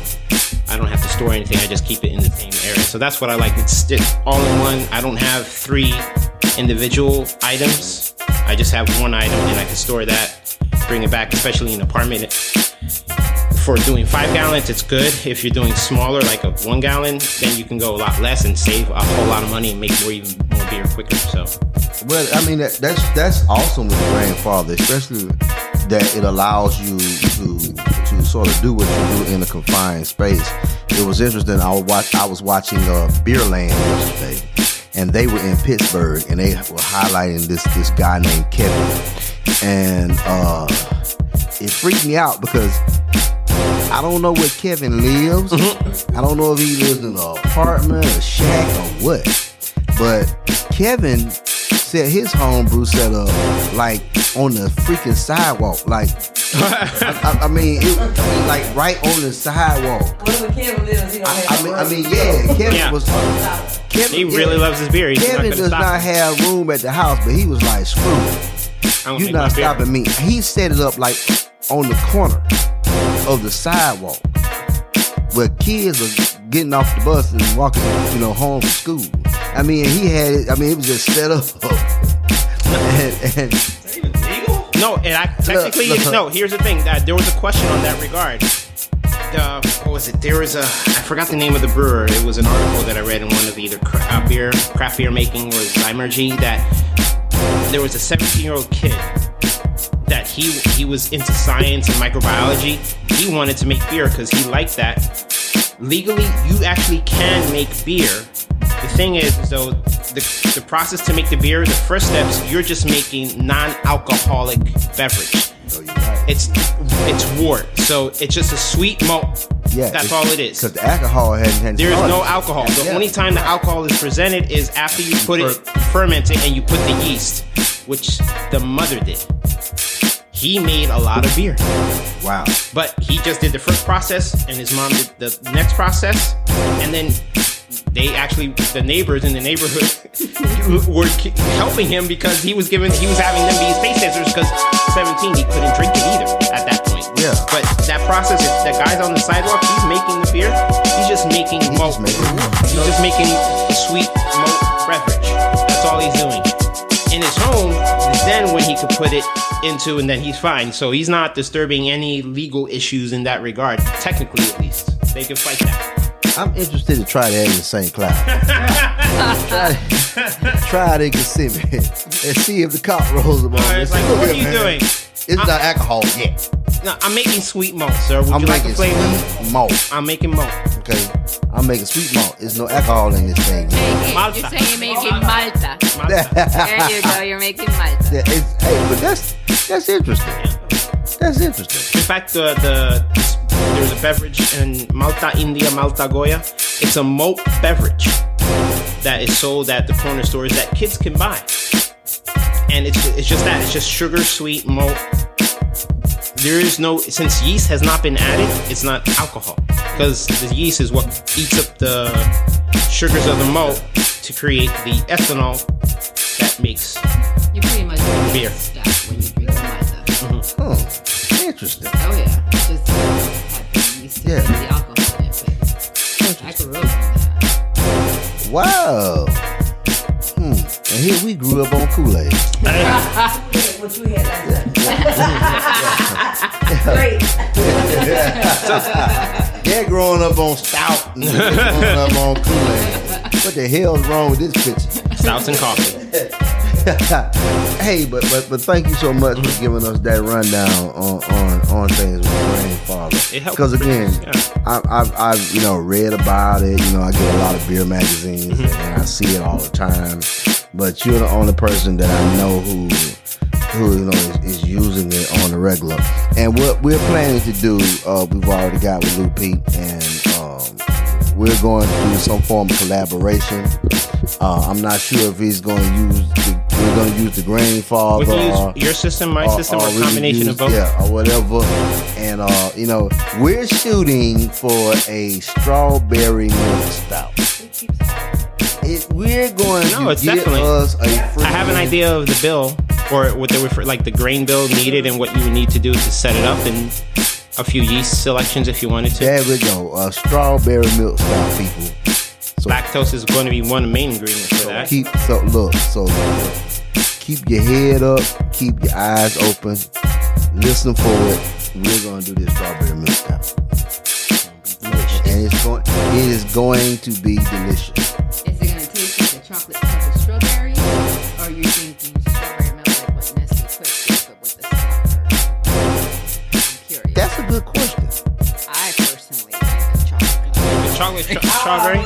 I don't have to store anything. I just keep it in the same area. So that's what I like. It's all in one. I don't have three individual items. I just have one item, and I can store that, bring it back, especially in an apartment. For doing 5 gallons, it's good. If you're doing smaller, like a 1 gallon, then you can go a lot less and save a whole lot of money and make even more beer quicker. So, well, I mean, that's awesome with Grainfather, especially that it allows you to sort of do what you do in a confined space. It was interesting. I was watching Beerland yesterday, and they were in Pittsburgh, and they were highlighting this guy named Kevin, and it freaked me out because I don't know where Kevin lives. Mm-hmm. I don't know if he lives in an apartment, a shack, or what. But Kevin set his homebrew setup like on the freaking sidewalk, like I mean, like right on the sidewalk. Well, Kevin lives, he don't have yeah, Kevin was. Kevin, he really loves his beer. Kevin does not have room at the house, but he was like, "Screw it, you're not stopping me." He set it up like on the corner of the sidewalk where kids are getting off the bus and walking, home from school. I mean, he had it. I mean, it was just set up. Is that even legal? No, and no. Here's the thing. There was a question on that regard. What was it? There was I forgot the name of the brewer. It was an article that I read in one of either Craft Beer Making or Zymergy, that there was a 17-year-old kid that he was into science and microbiology. He wanted to make beer because he liked that. Legally, you actually can make beer. The thing is, though, the process to make the beer, the first steps, you're just making non-alcoholic beverage. Oh, you're right. It's wort, so it's just a sweet malt. Yeah, that's all it is. Because the alcohol hadn't. There is no alcohol. The only time the alcohol is presented is after you ferment it, and you put the yeast, which the mother did. He made a lot of beer. Wow. But he just did the first process, and his mom did the next process, and then they actually, the neighbors in the neighborhood were helping him because he was having them be his taste testers because 17, he couldn't drink it either at that point. Yeah. But that process, if that guy's on the sidewalk, he's making the beer, he's just making malt. He's just making sweet malt beverage. That's all he's doing. In his home, then when he could put it into, and then he's fine. So he's not disturbing any legal issues in that regard, technically at least. They can fight that. I'm interested to try that in St. Cloud. Try it in Kissimmee and see if the cop rolls them on. It's like, what are you doing? It's not alcohol yet. No, I'm making sweet malt, sir. Would you like a flavor? I'm making malt. Okay. I'm making sweet malt. There's no alcohol in this thing. Malta. You're saying you're making Malta. There you go. You're making Malta. Yeah, but that's interesting. That's interesting. In fact, there's a beverage in Malta Goya. It's a malt beverage that is sold at the corner stores that kids can buy. And it's just that. It's just sugar, sweet, malt. There is no, since yeast has not been added, it's not alcohol. Because the yeast is what eats up the sugars of the malt to create the ethanol that makes beer. Stuff when you drink Malta. Mm-hmm. Oh, interesting. Oh, yeah. Yeah. The alcohol in it, I grew up on that. Wow. And here we grew up on Kool-Aid. What you had last night. Great. They're growing up on stout and growing up on Kool-Aid. What the hell's wrong with this picture? Stouts and coffee. Hey. Hey, but thank you so much for giving us that rundown on things with Grainfather. Because again, I've read about it. I get a lot of beer magazines and I see it all the time. But you're the only person that I know who is using it on the regular. And what we're planning to do, we've already got with Lou Pete, and we're going to do some form of collaboration. I'm not sure if he's going to use the Grainfather. We can use your system, my system, or a combination of both. Yeah, or whatever. And, we're shooting for a strawberry milk stout. I have an idea of the bill, or what they refer, like the grain bill needed and what you would need to do to set it up, and a few yeast selections if you wanted to. There we go. Strawberry milk stout, people. So, lactose is going to be one main ingredient for that. Keep your head up, keep your eyes open, listen for it. We're going to do this strawberry milk stout, and it is going to be delicious. Is it going to taste like a chocolate covered strawberry, or are you thinking strawberry milk like what Nestle Quick but with the sour? I'm curious. That's a good question. I personally like chocolate strawberry.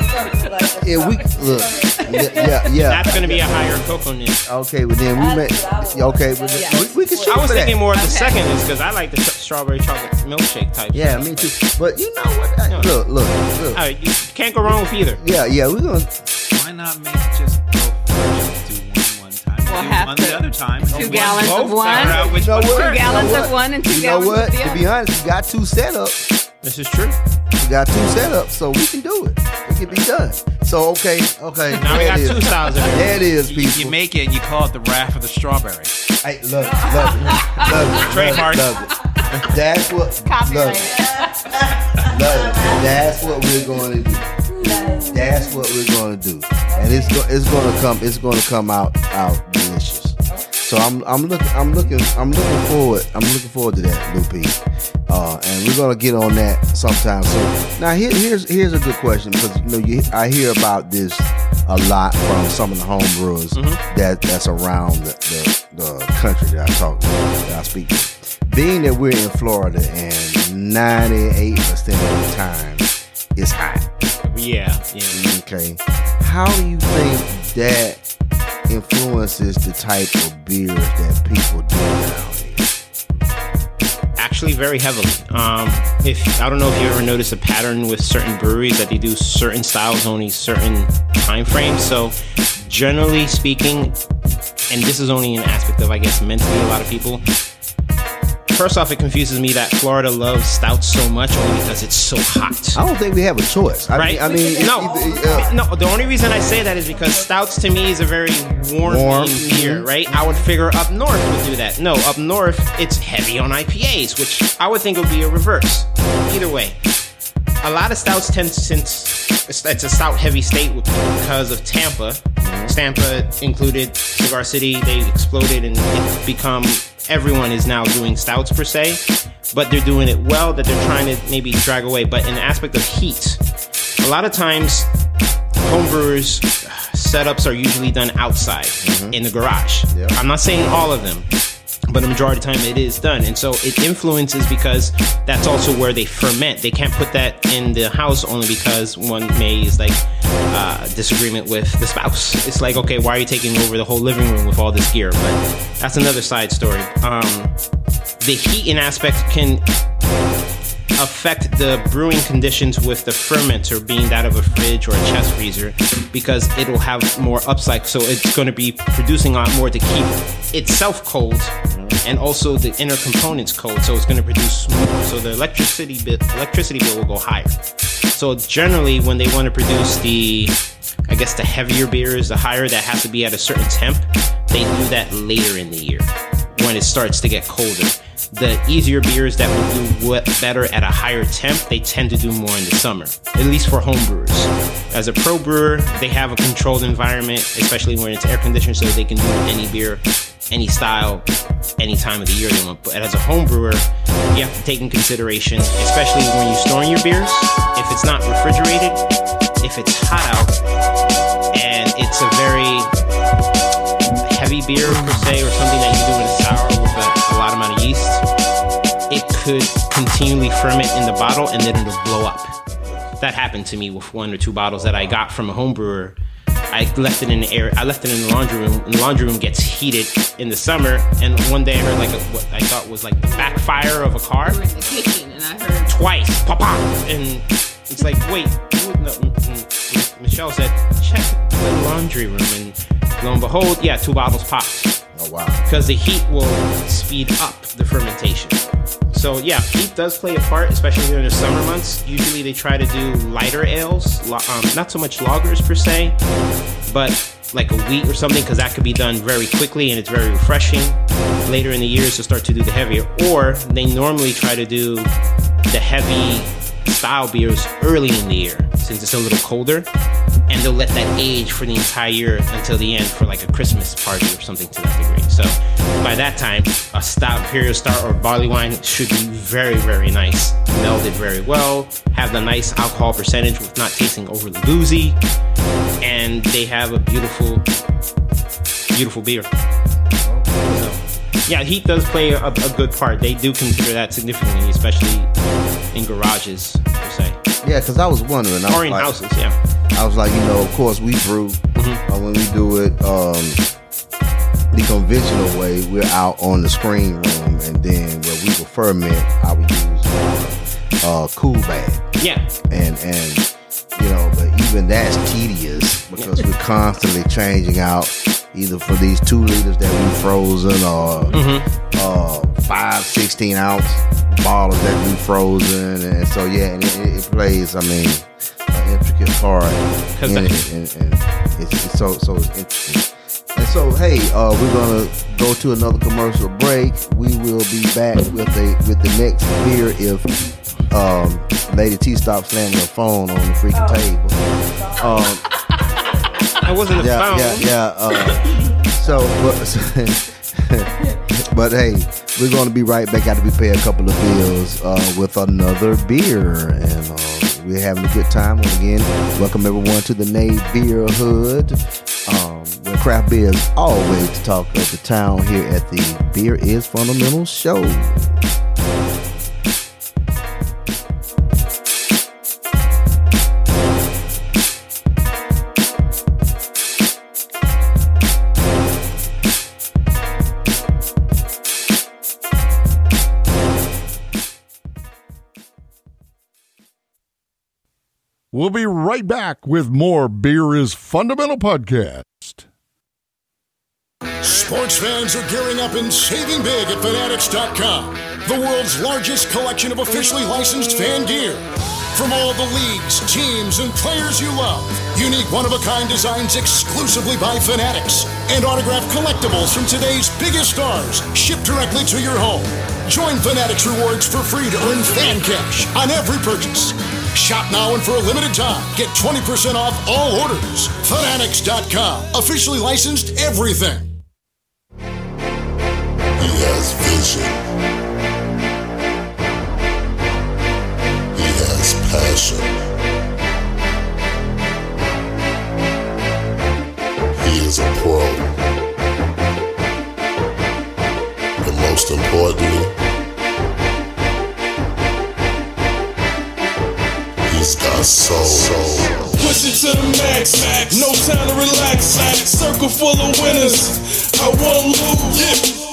That's going to be a higher cocoa. Okay, well then we can shoot. I was thinking more of the second is because I like the strawberry chocolate milkshake type. Yeah, me too. But you know what? Look. You can't go wrong with either. Yeah. We're gonna. Why not make just both one time? We'll have the other time. 2 gallons of one. 2 gallons of one and 2 gallons of the other. You know what? To be honest, you got two setups. This is true. We got two setups, so we can do it. It can be done. So, okay. Now we got two styles of it. There it is, people. You make it and you call it the Wrath of the Strawberry. Hey, love it. Trademark. Love it. That's what. Copyright. Love it. That's what we're going to do. And it's going to come out delicious. So I'm looking forward to that, Lupe. And we're gonna get on that sometime soon. Now here's a good question, because I hear about this a lot from some of the home brewers that's around the country that I speak to. Being that we're in Florida and 98% of the time it's hot. Yeah. Okay. How do you think that influences the type of beers that people do down here? Actually, very heavily. I don't know if you ever notice a pattern with certain breweries that they do certain styles only certain time frames. So, generally speaking, and this is only an aspect of, I guess, mentally a lot of people. First off, it confuses me that Florida loves stouts so much only because it's so hot. I don't think we have a choice. Right? No, the only reason I say that is because stouts to me is a very warm beer, right? I would figure up north would do that. No, up north, it's heavy on IPAs, which I would think would be a reverse. Either way, a lot of stouts tend, since it's a stout-heavy state because of Tampa. Tampa included Cigar City. They exploded and it's become... Everyone is now doing stouts per se, but they're doing it well that they're trying to maybe drag away. But in the aspect of heat, a lot of times homebrewers' setups are usually done outside in the garage. Yep. I'm not saying all of them, but a majority of the time it is done. And so it influences because that's also where they ferment. They can't put that in the house only because one may is like disagreement with the spouse. It's like, okay, why are you taking over the whole living room with all this gear? But that's another side story. The heating aspect can affect the brewing conditions with the fermenter being that of a fridge or a chest freezer, because it'll have more upside, so it's going to be producing a lot more to keep itself cold and also the inner components cold, so it's going to produce more, so the electricity bill will go higher. So generally when they want to produce the heavier beers, the higher that has to be at a certain temp, they do that later in the year when it starts to get colder. The easier beers that will do better at a higher temp, they tend to do more in the summer, at least for home brewers. As a pro brewer, they have a controlled environment, especially when it's air conditioned, so they can do any beer, any style, any time of the year they want. But as a home brewer, you have to take in consideration, especially when you're storing your beers, if it's not refrigerated, if it's hot out, and it's a very heavy beer per se, or something that you do in a sour with a lot amount of yeast, it could continually ferment in the bottle and then it'll blow up. That happened to me with one or two bottles that I got from a home brewer. I left it in the air. I left it in the laundry room. And the laundry room gets heated in the summer. And one day I heard what I thought was the backfire of a car. We were in the kitchen and I heard twice, pop, pop, and it's wait. No. Michelle said, check the laundry room, and lo and behold, yeah, two bottles popped. Oh wow! Because the heat will speed up the fermentation. So yeah, heat does play a part, especially during the summer months. Usually they try to do lighter ales, not so much lagers per se, but a wheat or something, because that could be done very quickly and it's very refreshing. Later in the years they'll start to do the heavier, or they normally try to do the heavy style beers early in the year, since it's a little colder, and they'll let that age for the entire year until the end for a Christmas party or something to that degree. So by that time, a stout, imperial stout, or barley wine should be very, very nice, melded very well, have the nice alcohol percentage with not tasting overly boozy, and they have a beautiful, beautiful beer. So yeah, heat does play a good part. They do consider that significantly, especially in garages per se. Yeah, because I was wondering. Or in houses, yeah. I was of course we brew. Mm-hmm. When we do it the conventional way, we're out on the screen room, and then where we will ferment, I would use a cool bag. Yeah. And but even that's tedious because we're constantly changing out either for these 2 liters that we frozen or 5 16-ounce bottles that we frozen, and so yeah, and it plays. I mean, an intricate part, and it's so it's interesting. And so hey, we're gonna go to another commercial break. We will be back with the next beer if Lady T stops slamming her phone on the freaking table. I wasn't a phone. Yeah. But hey, we're going to be right back after we pay a couple of bills with another beer. And we're having a good time. Once again, welcome everyone to the Neighbeerhood, where craft beer is always the talk of the town, here at the Beer is Fundamental show. We'll be right back with more Beer is Fundamental podcast. Sports fans are gearing up and saving big at Fanatics.com, the world's largest collection of officially licensed fan gear. From all the leagues, teams, and players you love, unique one-of-a-kind designs exclusively by Fanatics, and autographed collectibles from today's biggest stars shipped directly to your home. Join Fanatics Rewards for free to earn fan cash on every purchase. Shop now, and for a limited time, get 20% off all orders. Fanatics.com. Officially licensed everything. He has vision. He has passion. He is a pro. And most importantly, soul. Push it to the max. No time to relax. Circle full of winners. I won't lose.